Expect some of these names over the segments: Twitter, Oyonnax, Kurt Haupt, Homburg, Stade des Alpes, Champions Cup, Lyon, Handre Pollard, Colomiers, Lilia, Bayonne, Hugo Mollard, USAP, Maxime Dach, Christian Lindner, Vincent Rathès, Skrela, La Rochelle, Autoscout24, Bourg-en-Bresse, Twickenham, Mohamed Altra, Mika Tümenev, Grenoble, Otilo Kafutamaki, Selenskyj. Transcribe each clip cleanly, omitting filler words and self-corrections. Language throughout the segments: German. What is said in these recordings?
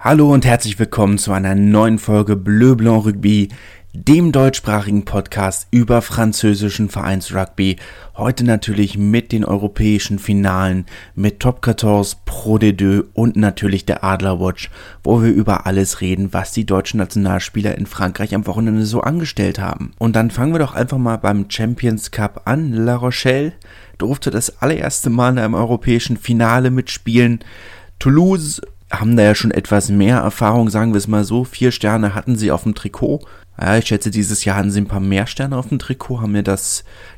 Hallo und herzlich willkommen zu einer neuen Folge Bleu Blanc Rugby, dem deutschsprachigen Podcast über französischen Vereinsrugby. Heute natürlich mit den europäischen Finalen, mit Top 14, Pro D2 und natürlich der Adlerwatch, wo wir über alles reden, was die deutschen Nationalspieler in Frankreich am Wochenende so angestellt haben. Und dann fangen wir doch einfach mal beim Champions Cup an. La Rochelle durfte das allererste Mal in einem europäischen Finale mitspielen. Toulouse haben da ja schon etwas mehr Erfahrung, sagen wir es mal so. 4 Sterne hatten sie auf dem Trikot. Ja, ich schätze, dieses Jahr hatten sie ein paar mehr Sterne auf dem Trikot, haben ja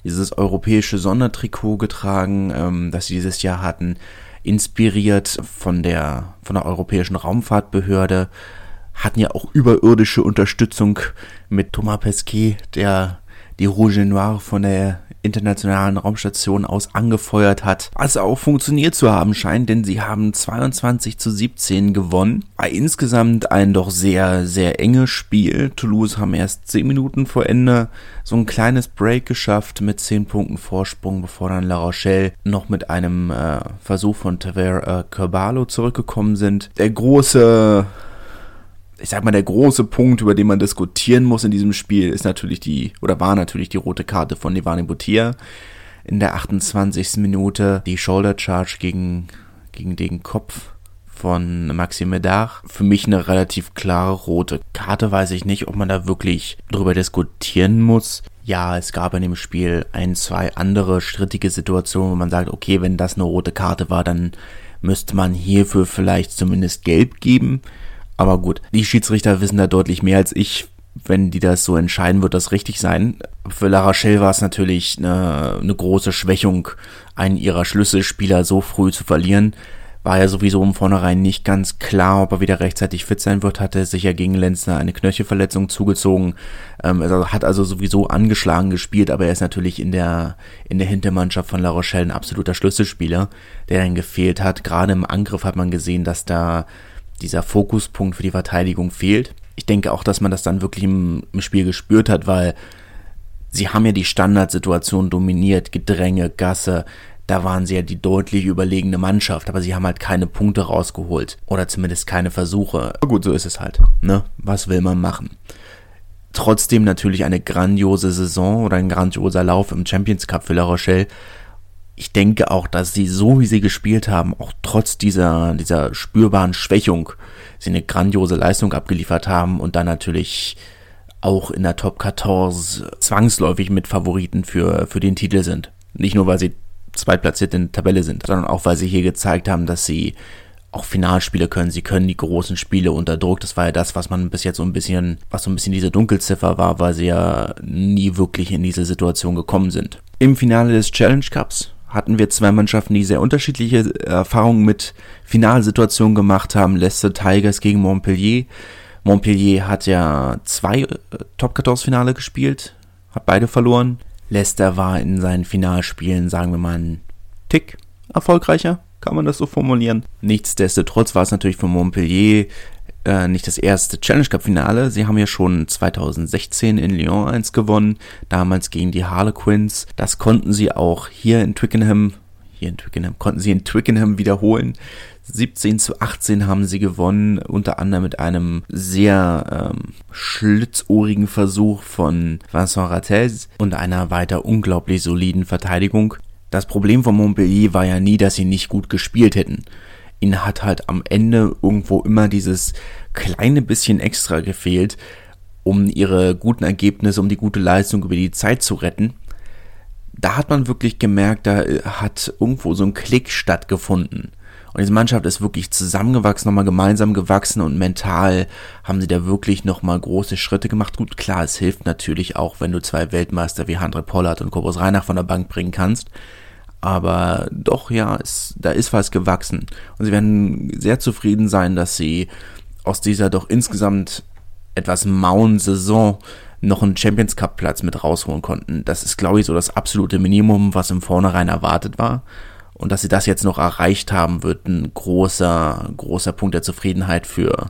dieses europäische Sondertrikot getragen, das sie dieses Jahr hatten, inspiriert von der Europäischen Raumfahrtbehörde. Hatten ja auch überirdische Unterstützung mit Thomas Pesquet, der die Rouge et Noir von der internationalen Raumstation aus angefeuert hat, was auch funktioniert zu haben scheint, denn sie haben 22-17 gewonnen. War insgesamt ein doch sehr, sehr enges Spiel. Toulouse haben erst 10 Minuten vor Ende so ein kleines Break geschafft mit 10 Punkten Vorsprung, bevor dann La Rochelle noch mit einem Versuch von Tavere Carvalho zurückgekommen sind. Der große Punkt, über den man diskutieren muss in diesem Spiel, ist natürlich war natürlich die rote Karte von Ivani Botia in der 28. Minute. Die Shoulder Charge gegen den Kopf von Maxime Dach. Für mich eine relativ klare rote Karte, weiß ich nicht, ob man da wirklich drüber diskutieren muss. Ja, es gab in dem Spiel 1, 2 andere strittige Situationen, wo man sagt, okay, wenn das eine rote Karte war, dann müsste man hierfür vielleicht zumindest gelb geben. Aber gut, die Schiedsrichter wissen da deutlich mehr als ich. Wenn die das so entscheiden, wird das richtig sein. Für La Rochelle war es natürlich eine große Schwächung, einen ihrer Schlüsselspieler so früh zu verlieren. War ja sowieso im Vornherein nicht ganz klar, ob er wieder rechtzeitig fit sein wird. Hatte sich ja gegen Lenzner eine Knöchelverletzung zugezogen. Er hat also sowieso angeschlagen gespielt, aber er ist natürlich in der Hintermannschaft von La Rochelle ein absoluter Schlüsselspieler, der dann gefehlt hat. Gerade im Angriff hat man gesehen, dass da dieser Fokuspunkt für die Verteidigung fehlt. Ich denke auch, dass man das dann wirklich im Spiel gespürt hat, weil sie haben ja die Standardsituation dominiert, Gedränge, Gasse, da waren sie ja die deutlich überlegene Mannschaft, aber sie haben halt keine Punkte rausgeholt oder zumindest keine Versuche. Aber gut, so ist es halt, ne? Was will man machen? Trotzdem natürlich eine grandiose Saison oder ein grandioser Lauf im Champions Cup für La Rochelle. Ich denke auch, dass sie, so wie sie gespielt haben, auch trotz dieser spürbaren Schwächung, sie eine grandiose Leistung abgeliefert haben und dann natürlich auch in der Top 14 zwangsläufig mit Favoriten für den Titel sind. Nicht nur, weil sie zweitplatziert in der Tabelle sind, sondern auch, weil sie hier gezeigt haben, dass sie auch Finalspiele können. Sie können die großen Spiele unter Druck. Das war ja das, was man bis jetzt so ein bisschen diese Dunkelziffer war, weil sie ja nie wirklich in diese Situation gekommen sind. Im Finale des Challenge Cups hatten wir 2 Mannschaften, die sehr unterschiedliche Erfahrungen mit Finalsituationen gemacht haben. Leicester Tigers gegen Montpellier. Montpellier hat ja 2 Top-14-Finale gespielt, hat beide verloren. Leicester war in seinen Finalspielen, sagen wir mal, einen Tick erfolgreicher, kann man das so formulieren. Nichtsdestotrotz war es natürlich für Montpellier nicht das erste Challenge Cup Finale. Sie haben ja schon 2016 in Lyon 1 gewonnen, damals gegen die Harlequins. Das konnten sie auch hier in Twickenham wiederholen. 17-18 haben sie gewonnen, unter anderem mit einem sehr schlitzohrigen Versuch von Vincent Rathès und einer weiter unglaublich soliden Verteidigung. Das Problem von Montpellier war ja nie, dass sie nicht gut gespielt hätten. Ihnen hat halt am Ende irgendwo immer dieses kleine bisschen extra gefehlt, um ihre guten Ergebnisse, um die gute Leistung über die Zeit zu retten. Da hat man wirklich gemerkt, da hat irgendwo so ein Klick stattgefunden. Und diese Mannschaft ist wirklich zusammengewachsen, nochmal gemeinsam gewachsen und mental haben sie da wirklich nochmal große Schritte gemacht. Gut, klar, es hilft natürlich auch, wenn du 2 Weltmeister wie Handre Pollard und Kobus Reinach von der Bank bringen kannst. Aber doch, ja, da ist was gewachsen. Und sie werden sehr zufrieden sein, dass sie aus dieser doch insgesamt etwas mauen Saison noch einen Champions Cup Platz mit rausholen konnten. Das ist, glaube ich, so das absolute Minimum, was im Vornherein erwartet war. Und dass sie das jetzt noch erreicht haben, wird ein großer, großer Punkt der Zufriedenheit für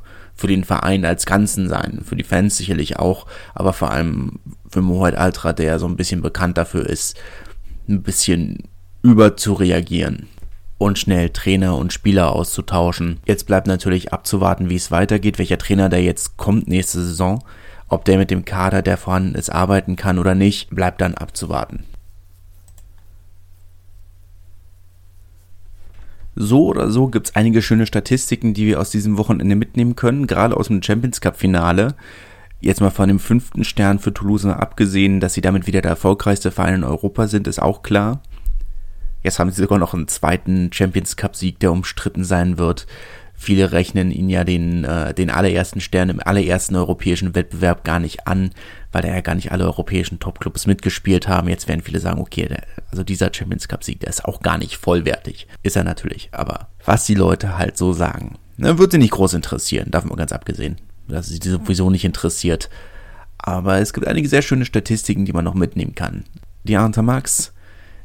den Verein als Ganzen sein. Für die Fans sicherlich auch, aber vor allem für Mohamed Altra, der so ein bisschen bekannt dafür ist, ein bisschen überzureagieren. und schnell Trainer und Spieler auszutauschen. Jetzt bleibt natürlich abzuwarten, wie es weitergeht, welcher Trainer da jetzt kommt nächste Saison. Ob der mit dem Kader, der vorhanden ist, arbeiten kann oder nicht, bleibt dann abzuwarten. So oder so gibt es einige schöne Statistiken, die wir aus diesem Wochenende mitnehmen können, gerade aus dem Champions Cup Finale. Jetzt mal von dem 5. Stern für Toulouse abgesehen, dass sie damit wieder der erfolgreichste Verein in Europa sind, ist auch klar. Jetzt haben sie sogar noch einen 2. Champions Cup Sieg, der umstritten sein wird. Viele rechnen ihnen ja den allerersten Stern im allerersten europäischen Wettbewerb gar nicht an, weil da ja gar nicht alle europäischen Topclubs mitgespielt haben. Jetzt werden viele sagen, okay, also dieser Champions Cup Sieg, der ist auch gar nicht vollwertig. Ist er natürlich, aber was die Leute halt so sagen, ne, wird sie nicht groß interessieren, davon mal ganz abgesehen, dass sie sowieso nicht interessiert. Aber es gibt einige sehr schöne Statistiken, die man noch mitnehmen kann. Die Oyonnax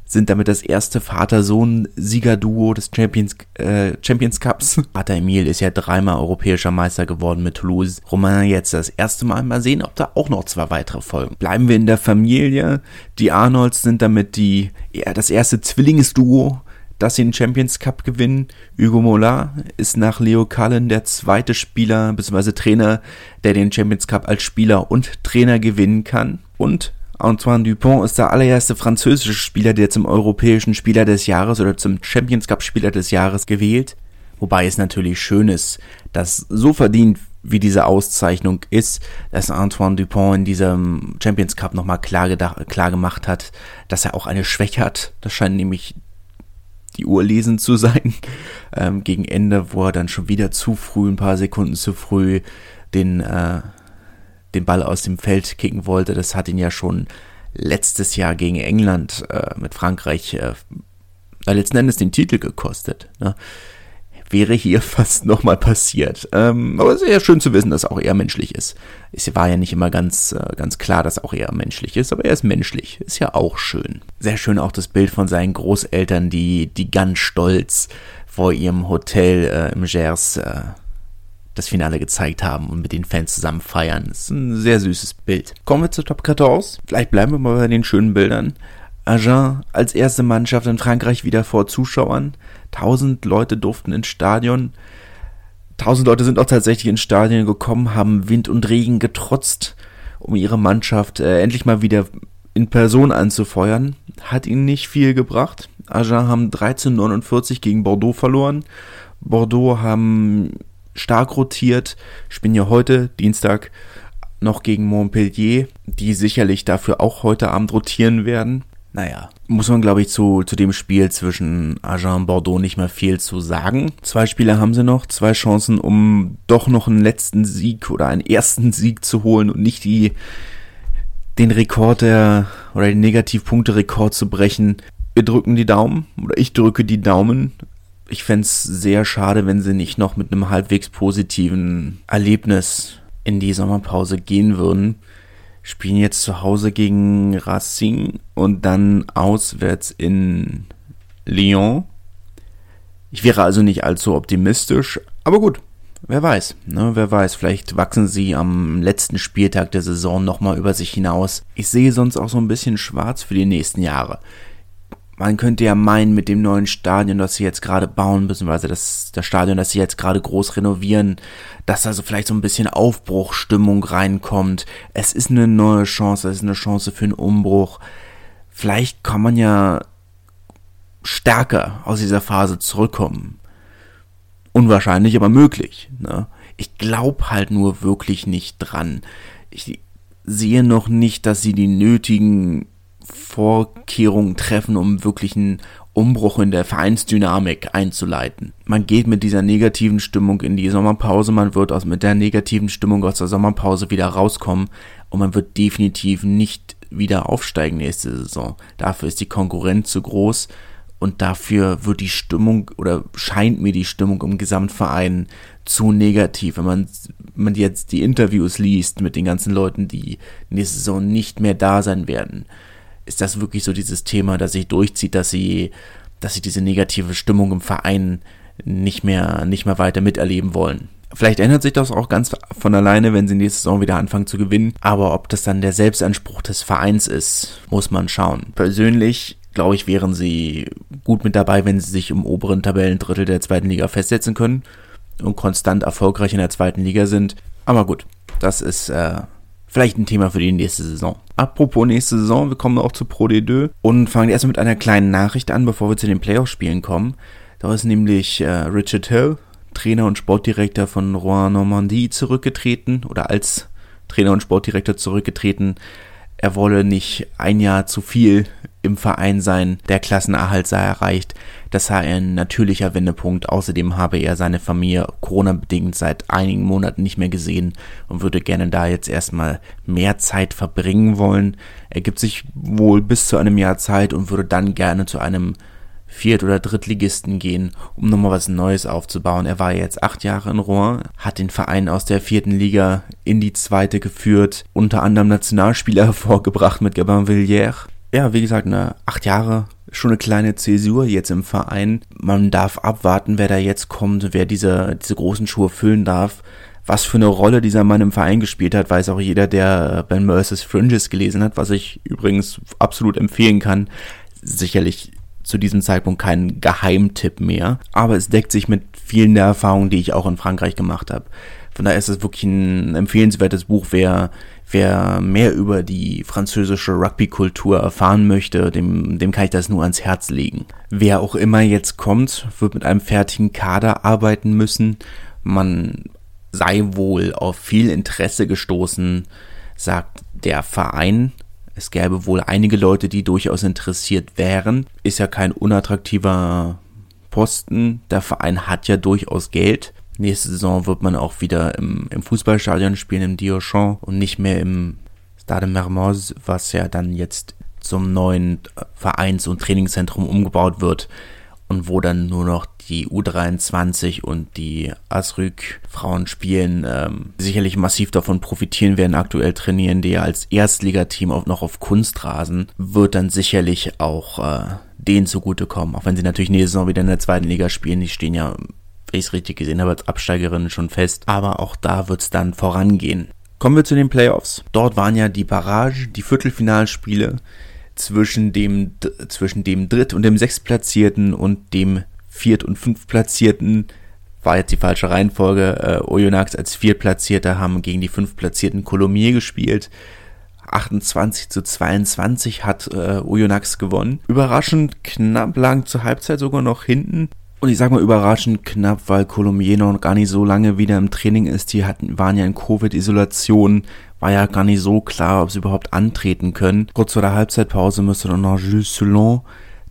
sind damit das erste Vater-Sohn-Siegerduo des Champions Cups. Vater Emil ist ja 3-mal europäischer Meister geworden mit Toulouse. Romain jetzt das erste Mal. Mal sehen, ob da auch noch 2 weitere folgen. Bleiben wir in der Familie. Die Arnolds sind damit das erste Zwillingsduo, dass sie den Champions Cup gewinnen. Hugo Mollard ist nach Leo Cullen der zweite Spieler bzw. Trainer, der den Champions Cup als Spieler und Trainer gewinnen kann. Und Antoine Dupont ist der allererste französische Spieler, der zum europäischen Spieler des Jahres oder zum Champions Cup Spieler des Jahres gewählt. Wobei es natürlich schön ist, dass so verdient wie diese Auszeichnung ist, dass Antoine Dupont in diesem Champions Cup nochmal klar gemacht hat, dass er auch eine Schwäche hat. Das scheint nämlich die Uhr lesen zu sein, gegen Ende, wo er dann schon wieder zu früh, ein paar Sekunden zu früh, den Ball aus dem Feld kicken wollte. Das hat ihn ja schon letztes Jahr gegen England mit Frankreich letzten Endes den Titel gekostet, ne? Wäre hier fast nochmal passiert. Aber es ist ja schön zu wissen, dass auch er menschlich ist. Es war ja nicht immer ganz klar, dass auch er menschlich ist, aber er ist menschlich. Ist ja auch schön. Sehr schön auch das Bild von seinen Großeltern, die ganz stolz vor ihrem Hotel im Gers das Finale gezeigt haben und mit den Fans zusammen feiern. Das ist ein sehr süßes Bild. Kommen wir zur Top 14. Vielleicht bleiben wir mal bei den schönen Bildern. Agen als erste Mannschaft in Frankreich wieder vor Zuschauern. 1000 Leute durften ins Stadion. 1000 Leute sind auch tatsächlich ins Stadion gekommen, haben Wind und Regen getrotzt, um ihre Mannschaft endlich mal wieder in Person anzufeuern. Hat ihnen nicht viel gebracht. Agen haben 13:49 gegen Bordeaux verloren. Bordeaux haben stark rotiert, spielen ja heute, Dienstag, noch gegen Montpellier, die sicherlich dafür auch heute Abend rotieren werden. Naja, muss man, glaube ich, zu dem Spiel zwischen Agen und Bordeaux nicht mehr viel zu sagen. 2 Spiele haben sie noch, 2 Chancen, um doch noch einen letzten Sieg oder einen ersten Sieg zu holen und nicht den Rekord oder den Negativpunkte-Rekord zu brechen. Wir drücken die Daumen, oder ich drücke die Daumen. Ich fände es sehr schade, wenn sie nicht noch mit einem halbwegs positiven Erlebnis in die Sommerpause gehen würden. Spielen jetzt zu Hause gegen Racing und dann auswärts in Lyon. Ich wäre also nicht allzu optimistisch, aber gut, wer weiß. Ne? Wer weiß, vielleicht wachsen sie am letzten Spieltag der Saison nochmal über sich hinaus. Ich sehe sonst auch so ein bisschen schwarz für die nächsten Jahre. Man könnte ja meinen, mit dem neuen Stadion, das sie jetzt gerade bauen, beziehungsweise das Stadion, das sie jetzt gerade groß renovieren, dass also vielleicht so ein bisschen Aufbruchstimmung reinkommt. Es ist eine neue Chance, es ist eine Chance für einen Umbruch. Vielleicht kann man ja stärker aus dieser Phase zurückkommen. Unwahrscheinlich, aber möglich, ne? Ich glaube halt nur wirklich nicht dran. Ich sehe noch nicht, dass sie die nötigen Vorkehrungen treffen, um wirklich einen Umbruch in der Vereinsdynamik einzuleiten. Man geht mit dieser negativen Stimmung in die Sommerpause, man wird mit der negativen Stimmung aus der Sommerpause wieder rauskommen und man wird definitiv nicht wieder aufsteigen nächste Saison. Dafür ist die Konkurrenz zu groß und dafür wird die Stimmung oder scheint mir die Stimmung im Gesamtverein zu negativ. Wenn man jetzt die Interviews liest mit den ganzen Leuten, die nächste Saison nicht mehr da sein werden, ist das wirklich so dieses Thema, das sich durchzieht, dass sie diese negative Stimmung im Verein nicht mehr weiter miterleben wollen. Vielleicht ändert sich das auch ganz von alleine, wenn sie nächste Saison wieder anfangen zu gewinnen. Aber ob das dann der Selbstanspruch des Vereins ist, muss man schauen. Persönlich glaube ich, wären sie gut mit dabei, wenn sie sich im oberen Tabellendrittel der zweiten Liga festsetzen können und konstant erfolgreich in der zweiten Liga sind. Aber gut, das ist vielleicht ein Thema für die nächste Saison. Apropos nächste Saison, wir kommen auch zu Pro D2 und fangen erstmal mit einer kleinen Nachricht an, bevor wir zu den Playoff-Spielen kommen. Da ist nämlich Richard Hill, Trainer und Sportdirektor von Rouen Normandie, zurückgetreten oder als Trainer und Sportdirektor zurückgetreten. Er wolle nicht ein Jahr zu viel im Verein sein, der Klassenerhalt sei erreicht. Das sei ein natürlicher Wendepunkt. Außerdem habe er seine Familie Corona-bedingt seit einigen Monaten nicht mehr gesehen und würde gerne da jetzt erstmal mehr Zeit verbringen wollen. Er gibt sich wohl bis zu einem Jahr Zeit und würde dann gerne zu einem Viert- oder Drittligisten gehen, um nochmal was Neues aufzubauen. Er war jetzt 8 Jahre in Rouen, hat den Verein aus der 4. Liga in die 2. geführt, unter anderem Nationalspieler hervorgebracht mit Gabin Villiers. Ja, wie gesagt, 8 Jahre, schon eine kleine Zäsur jetzt im Verein. Man darf abwarten, wer da jetzt kommt, wer diese großen Schuhe füllen darf. Was für eine Rolle dieser Mann im Verein gespielt hat, weiß auch jeder, der Ben Mercer's Fringes gelesen hat, was ich übrigens absolut empfehlen kann. Sicherlich zu diesem Zeitpunkt kein Geheimtipp mehr, aber es deckt sich mit vielen der Erfahrungen, die ich auch in Frankreich gemacht habe. Von daher ist es wirklich ein empfehlenswertes Buch, wer mehr über die französische Rugby-Kultur erfahren möchte, dem kann ich das nur ans Herz legen. Wer auch immer jetzt kommt, wird mit einem fertigen Kader arbeiten müssen. Man sei wohl auf viel Interesse gestoßen, sagt der Verein. Es gäbe wohl einige Leute, die durchaus interessiert wären. Ist ja kein unattraktiver Posten. Der Verein hat ja durchaus Geld. Nächste Saison wird man auch wieder im Fußballstadion spielen, im Dijon und nicht mehr im Stade Mermoz, was ja dann jetzt zum neuen Vereins- und Trainingszentrum umgebaut wird und wo dann nur noch die U23 und die Asrück-Frauen spielen, sicherlich massiv davon profitieren werden. Aktuell trainieren die ja als Erstligateam auch noch auf Kunstrasen, wird dann sicherlich auch denen zugutekommen, auch wenn sie natürlich nächste Saison wieder in der 2. Liga spielen. Die stehen ja, wenn ich es richtig gesehen habe, als Absteigerinnen schon fest, aber auch da wird es dann vorangehen. Kommen wir zu den Playoffs. Dort waren ja die Barrage, die Viertelfinalspiele zwischen dem Dritt- und dem Sechstplatzierten und dem Viert- und Fünftplatzierten, war jetzt die falsche Reihenfolge. Oyonnax als Viertplatzierter haben gegen die Fünftplatzierten Colomiers gespielt. 28-22 hat Oyonnax gewonnen. Überraschend knapp, lagen zur Halbzeit sogar noch hinten. Und ich sag mal überraschend knapp, weil Colomiers noch gar nicht so lange wieder im Training ist. Die waren ja in Covid-Isolation. War ja gar nicht so klar, ob sie überhaupt antreten können. Kurz vor der Halbzeitpause müsste dann noch Jules Soulon,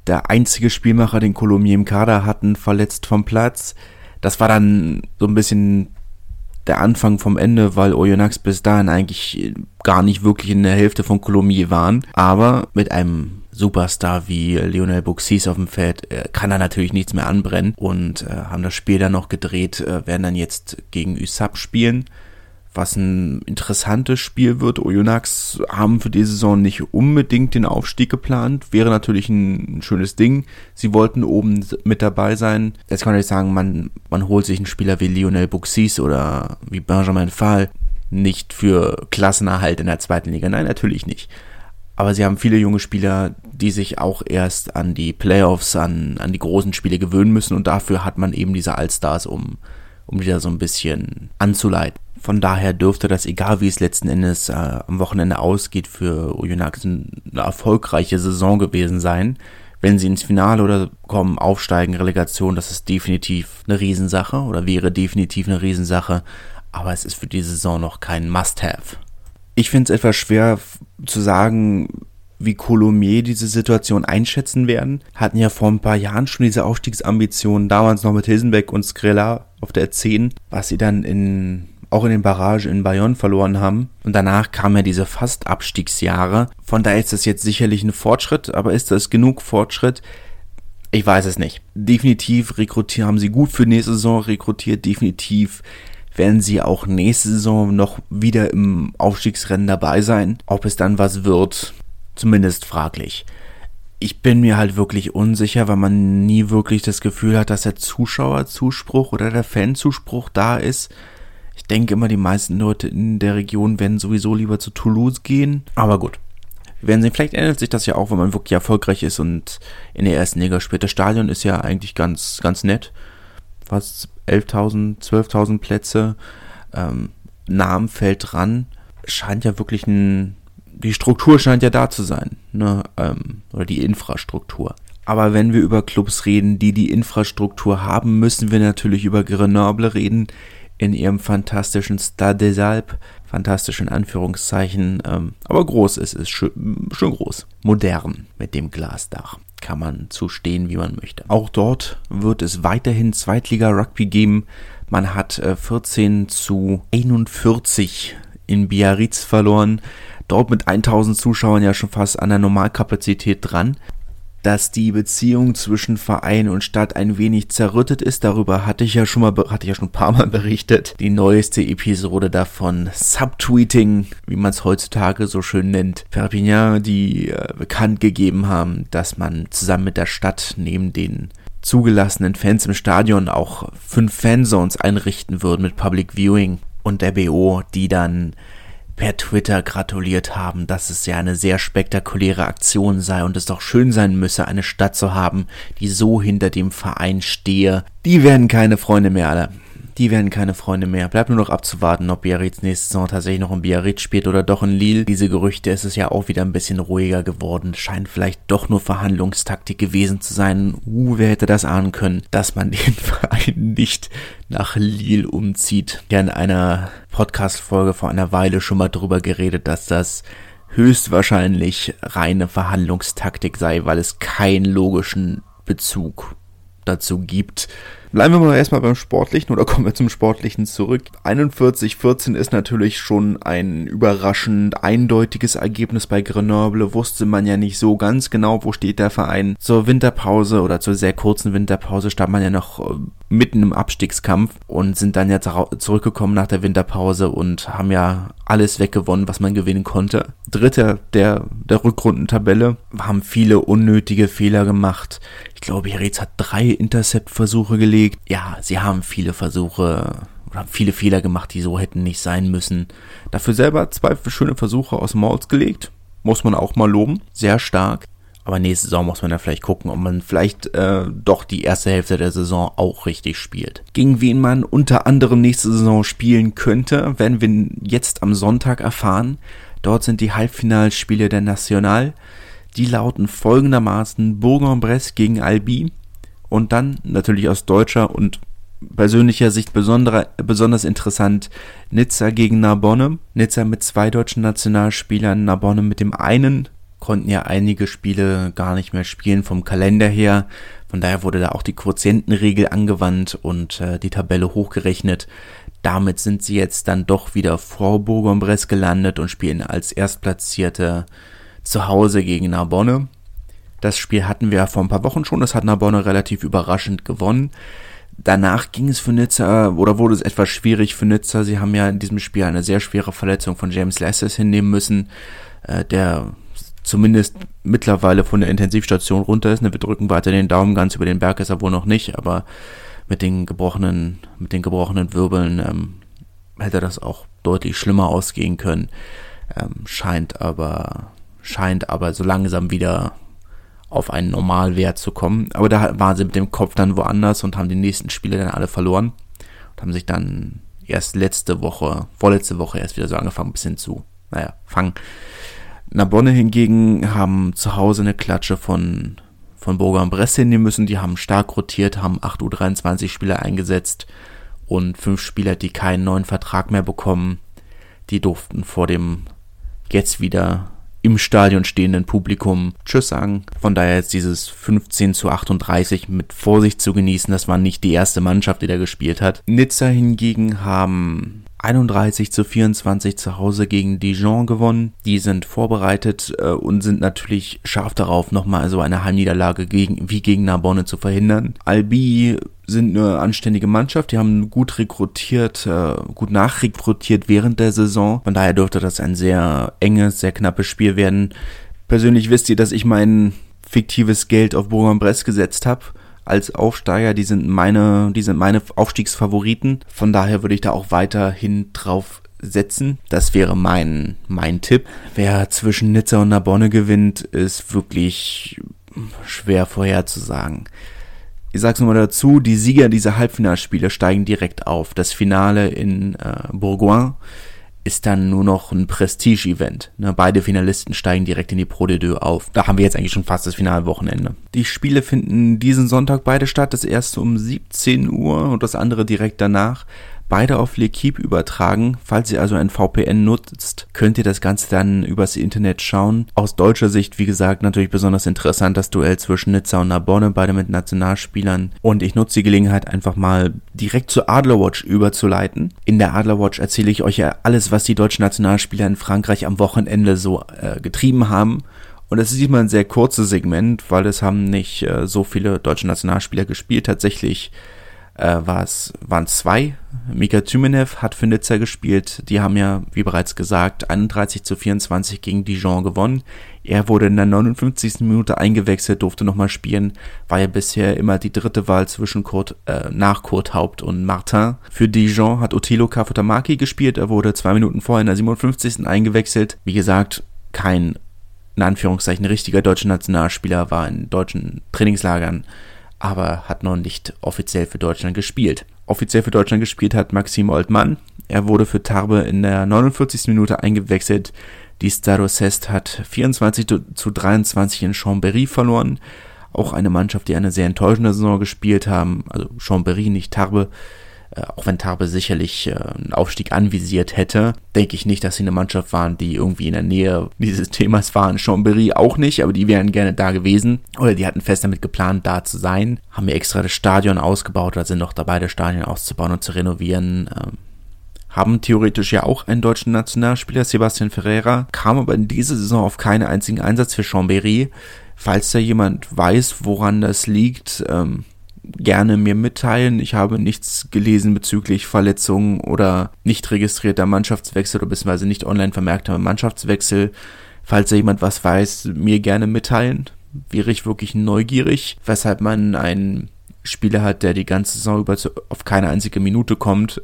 der einzige Spielmacher, den Colomiers im Kader hatten, verletzt vom Platz. Das war dann so ein bisschen der Anfang vom Ende, weil Oyonnax bis dahin eigentlich gar nicht wirklich in der Hälfte von Colomiers waren. Aber mit einem Superstar wie Lionel Buxis auf dem Feld kann da natürlich nichts mehr anbrennen. Und haben das Spiel dann noch gedreht, werden dann jetzt gegen USAP spielen, was ein interessantes Spiel wird. Oyonnax haben für die Saison nicht unbedingt den Aufstieg geplant. Wäre natürlich ein schönes Ding. Sie wollten oben mit dabei sein. Jetzt kann man nicht sagen, man holt sich einen Spieler wie Lionel Buxis oder wie Benjamin Fall nicht für Klassenerhalt in der 2. Liga. Nein, natürlich nicht. Aber sie haben viele junge Spieler, die sich auch erst an die Playoffs, an die großen Spiele gewöhnen müssen. Und dafür hat man eben diese Allstars, um die da so ein bisschen anzuleiten. Von daher dürfte das, egal wie es letzten Endes am Wochenende ausgeht, für Oyonnax eine erfolgreiche Saison gewesen sein. Wenn sie ins Finale oder kommen, aufsteigen, Relegation, das ist definitiv eine Riesensache oder wäre definitiv eine Riesensache. Aber es ist für die Saison noch kein Must-Have. Ich finde es etwas schwer zu sagen, wie Colomiers diese Situation einschätzen werden. Hatten ja vor ein paar Jahren schon diese Aufstiegsambitionen, damals noch mit Hilsenbeck und Skrela auf der 10, was sie dann auch in den Barrage in Bayonne verloren haben. Und danach kamen ja diese fast Abstiegsjahre. Von daher ist das jetzt sicherlich ein Fortschritt, aber ist das genug Fortschritt? Ich weiß es nicht. Definitiv haben sie gut für nächste Saison rekrutiert, definitiv werden sie auch nächste Saison noch wieder im Aufstiegsrennen dabei sein. Ob es dann was wird, zumindest fraglich. Ich bin mir halt wirklich unsicher, weil man nie wirklich das Gefühl hat, dass der Zuschauerzuspruch oder der Fanzuspruch da ist. Ich denke immer, die meisten Leute in der Region werden sowieso lieber zu Toulouse gehen. Aber gut, Wir werden sehen, vielleicht ändert sich das ja auch, wenn man wirklich erfolgreich ist und in der ersten Liga spielt. Das Stadion ist ja eigentlich ganz nett. Fast 11.000, 12.000 Plätze, Namen fällt dran. Scheint ja wirklich die Struktur scheint ja da zu sein, ne? Oder die Infrastruktur. Aber wenn wir über Clubs reden, die Infrastruktur haben, müssen wir natürlich über Grenoble reden, in ihrem fantastischen Stade des Alpes, fantastischen Anführungszeichen, aber groß ist es, schön groß, modern mit dem Glasdach, kann man zu stehen, wie man möchte. Auch dort wird es weiterhin Zweitliga-Rugby geben, man hat 14-41 in Biarritz verloren, dort mit 1000 Zuschauern ja schon fast an der Normalkapazität dran. Dass die Beziehung zwischen Verein und Stadt ein wenig zerrüttet ist, darüber hatte ich ja schon ein paar Mal berichtet. Die neueste Episode davon, Subtweeting, wie man es heutzutage so schön nennt. Perpignan, die bekannt gegeben haben, dass man zusammen mit der Stadt neben den zugelassenen Fans im Stadion auch 5 Fanzones einrichten würden mit Public Viewing und der BO, die dann per Twitter gratuliert haben, dass es ja eine sehr spektakuläre Aktion sei und es doch schön sein müsse, eine Stadt zu haben, die so hinter dem Verein stehe. Die werden keine Freunde mehr, alle. Die werden keine Freunde mehr. Bleibt nur noch abzuwarten, ob Biarritz nächste Saison tatsächlich noch in Biarritz spielt oder doch in Lille. Diese Gerüchte, ist es ja auch wieder ein bisschen ruhiger geworden. Scheint vielleicht doch nur Verhandlungstaktik gewesen zu sein. Wer hätte das ahnen können, dass man den Verein nicht nach Lille umzieht. Ja, in einer Podcast-Folge vor einer Weile schon mal drüber geredet, dass das höchstwahrscheinlich reine Verhandlungstaktik sei, weil es keinen logischen Bezug dazu gibt. Bleiben wir mal erstmal beim Sportlichen oder kommen wir zum Sportlichen zurück. 41-14 ist natürlich schon ein überraschend eindeutiges Ergebnis bei Grenoble. Wusste man ja nicht so ganz genau, wo steht der Verein. Zur Winterpause oder zur sehr kurzen Winterpause stand man ja noch mitten im Abstiegskampf und sind dann ja zurückgekommen nach der Winterpause und haben ja alles weggewonnen, was man gewinnen konnte. Dritter der Rückrundentabelle. Haben viele unnötige Fehler gemacht. Ich glaube, Biarritz hat 3 Intercept-Versuche gelegt. Ja, sie haben viele Versuche oder haben viele Fehler gemacht, die so hätten nicht sein müssen. Dafür selber 2 schöne Versuche aus Maulz gelegt. Muss man auch mal loben. Sehr stark. Aber nächste Saison muss man ja vielleicht gucken, ob man vielleicht doch die erste Hälfte der Saison auch richtig spielt. Gegen wen man unter anderem nächste Saison spielen könnte, werden wir jetzt am Sonntag erfahren. Dort sind die Halbfinalspiele der National. Die lauten folgendermaßen: Bourg-en-Bresse gegen Albi. Und dann natürlich aus deutscher und persönlicher Sicht besonders interessant Nizza gegen Narbonne. Nizza mit 2 deutschen Nationalspielern, Narbonne mit dem einen. Konnten ja einige Spiele gar nicht mehr spielen vom Kalender her. Von daher wurde da auch die Quotientenregel angewandt und die Tabelle hochgerechnet. Damit sind sie jetzt dann doch wieder vor Bourg-en-Bresse gelandet und spielen als Erstplatzierte zu Hause gegen Narbonne. Das Spiel hatten wir ja vor ein paar Wochen schon, das hat Narbonne relativ überraschend gewonnen. Danach ging es für Nizza, oder wurde es etwas schwierig für Nizza. Sie haben ja in diesem Spiel eine sehr schwere Verletzung von James Lassers hinnehmen müssen, der zumindest mittlerweile von der Intensivstation runter ist. Wir drücken weiter den Daumen, ganz über den Berg ist er wohl noch nicht, aber mit den gebrochenen Wirbeln hätte das auch deutlich schlimmer ausgehen können. Scheint aber so langsam wieder auf einen Normalwert zu kommen. Aber da waren sie mit dem Kopf dann woanders und haben die nächsten Spiele dann alle verloren und haben sich dann erst vorletzte Woche erst wieder so angefangen, ein bisschen zu, fangen. Narbonne hingegen haben zu Hause eine Klatsche von Bourg-en-Bresse hinnehmen müssen. Die haben stark rotiert, haben 8 U23-Spieler eingesetzt und 5 Spieler, die keinen neuen Vertrag mehr bekommen, die durften vor dem jetzt wieder im Stadion stehenden Publikum Tschüss sagen. Von daher jetzt dieses 15-38 mit Vorsicht zu genießen. Das war nicht die erste Mannschaft, die da gespielt hat. Nizza hingegen haben 31-24 zu Hause gegen Dijon gewonnen. Die sind vorbereitet und sind natürlich scharf darauf, nochmal so eine Heimniederlage gegen Narbonne zu verhindern. Albi sind eine anständige Mannschaft, die haben gut nachrekrutiert während der Saison. Von daher dürfte das ein sehr enges, sehr knappes Spiel werden. Persönlich wisst ihr, dass ich mein fiktives Geld auf Bourg-en-Bresse gesetzt habe als Aufsteiger. Die sind meine Aufstiegsfavoriten. Von daher würde ich da auch weiterhin drauf setzen. Das wäre mein Tipp. Wer zwischen Nizza und Narbonne gewinnt, ist wirklich schwer vorherzusagen. Ich sag's nochmal dazu, die Sieger dieser Halbfinalspiele steigen direkt auf. Das Finale in Bourgoin ist dann nur noch ein Prestige-Event. Ne? Beide Finalisten steigen direkt in die Pro D2 auf. Da haben wir jetzt eigentlich schon fast das Finalwochenende. Die Spiele finden diesen Sonntag beide statt. Das erste um 17 Uhr und das andere direkt danach. Beide auf L'Équipe übertragen. Falls ihr also ein VPN nutzt, könnt ihr das Ganze dann übers Internet schauen. Aus deutscher Sicht, wie gesagt, natürlich besonders interessant, das Duell zwischen Nizza und Narbonne, beide mit Nationalspielern. Und ich nutze die Gelegenheit, einfach mal direkt zur Adlerwatch überzuleiten. In der Adlerwatch erzähle ich euch ja alles, was die deutschen Nationalspieler in Frankreich am Wochenende so getrieben haben. Und das ist diesmal ein sehr kurzes Segment, weil es haben nicht so viele deutsche Nationalspieler gespielt. Tatsächlich waren zwei. Mika Tümenev hat für Nizza gespielt. Die haben ja, wie bereits gesagt, 31-24 gegen Dijon gewonnen. Er wurde in der 59. Minute eingewechselt, durfte nochmal spielen. War ja bisher immer die dritte Wahl zwischen nach Kurt Haupt und Martin. Für Dijon hat Otilo Kafutamaki gespielt. Er wurde 2 Minuten vorher in der 57. eingewechselt. Wie gesagt, kein, in Anführungszeichen, richtiger deutscher Nationalspieler, war in deutschen Trainingslagern, aber hat noch nicht offiziell für Deutschland gespielt. Offiziell für Deutschland gespielt hat Maxime Oldmann. Er wurde für Tarbes in der 49. Minute eingewechselt. Die Starossest hat 24-23 in Chambéry verloren. Auch eine Mannschaft, die eine sehr enttäuschende Saison gespielt haben. Also Chambéry, nicht Tarbes. Auch wenn Tarbes sicherlich einen Aufstieg anvisiert hätte, denke ich nicht, dass sie eine Mannschaft waren, die irgendwie in der Nähe dieses Themas waren. Chambéry auch nicht, aber die wären gerne da gewesen. Oder die hatten fest damit geplant, da zu sein. Haben ja extra das Stadion ausgebaut oder sind noch dabei, das Stadion auszubauen und zu renovieren. Haben theoretisch ja auch einen deutschen Nationalspieler, Sebastian Ferreira, kam aber in dieser Saison auf keinen einzigen Einsatz für Chambéry. Falls da jemand weiß, woran das liegt, gerne mir mitteilen. Ich habe nichts gelesen bezüglich Verletzungen oder nicht registrierter Mannschaftswechsel oder beziehungsweise nicht online vermerkter Mannschaftswechsel. Falls da jemand was weiß, mir gerne mitteilen. Wäre ich wirklich neugierig, weshalb man einen Spieler hat, der die ganze Saison über auf keine einzige Minute kommt,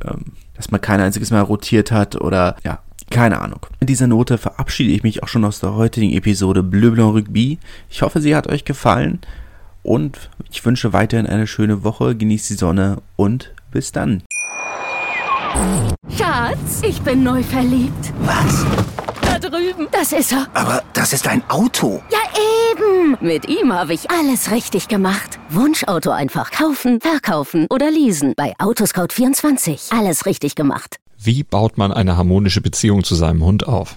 dass man kein einziges Mal rotiert hat oder ja, keine Ahnung. Mit dieser Note verabschiede ich mich auch schon aus der heutigen Episode Bleu Blanc Rugby. Ich hoffe, sie hat euch gefallen. Und ich wünsche weiterhin eine schöne Woche, genießt die Sonne und bis dann. Schatz, ich bin neu verliebt. Was? Da drüben. Das ist er. Aber das ist ein Auto. Ja eben, mit ihm habe ich alles richtig gemacht. Wunschauto einfach kaufen, verkaufen oder leasen. Bei Autoscout24, alles richtig gemacht. Wie baut man eine harmonische Beziehung zu seinem Hund auf?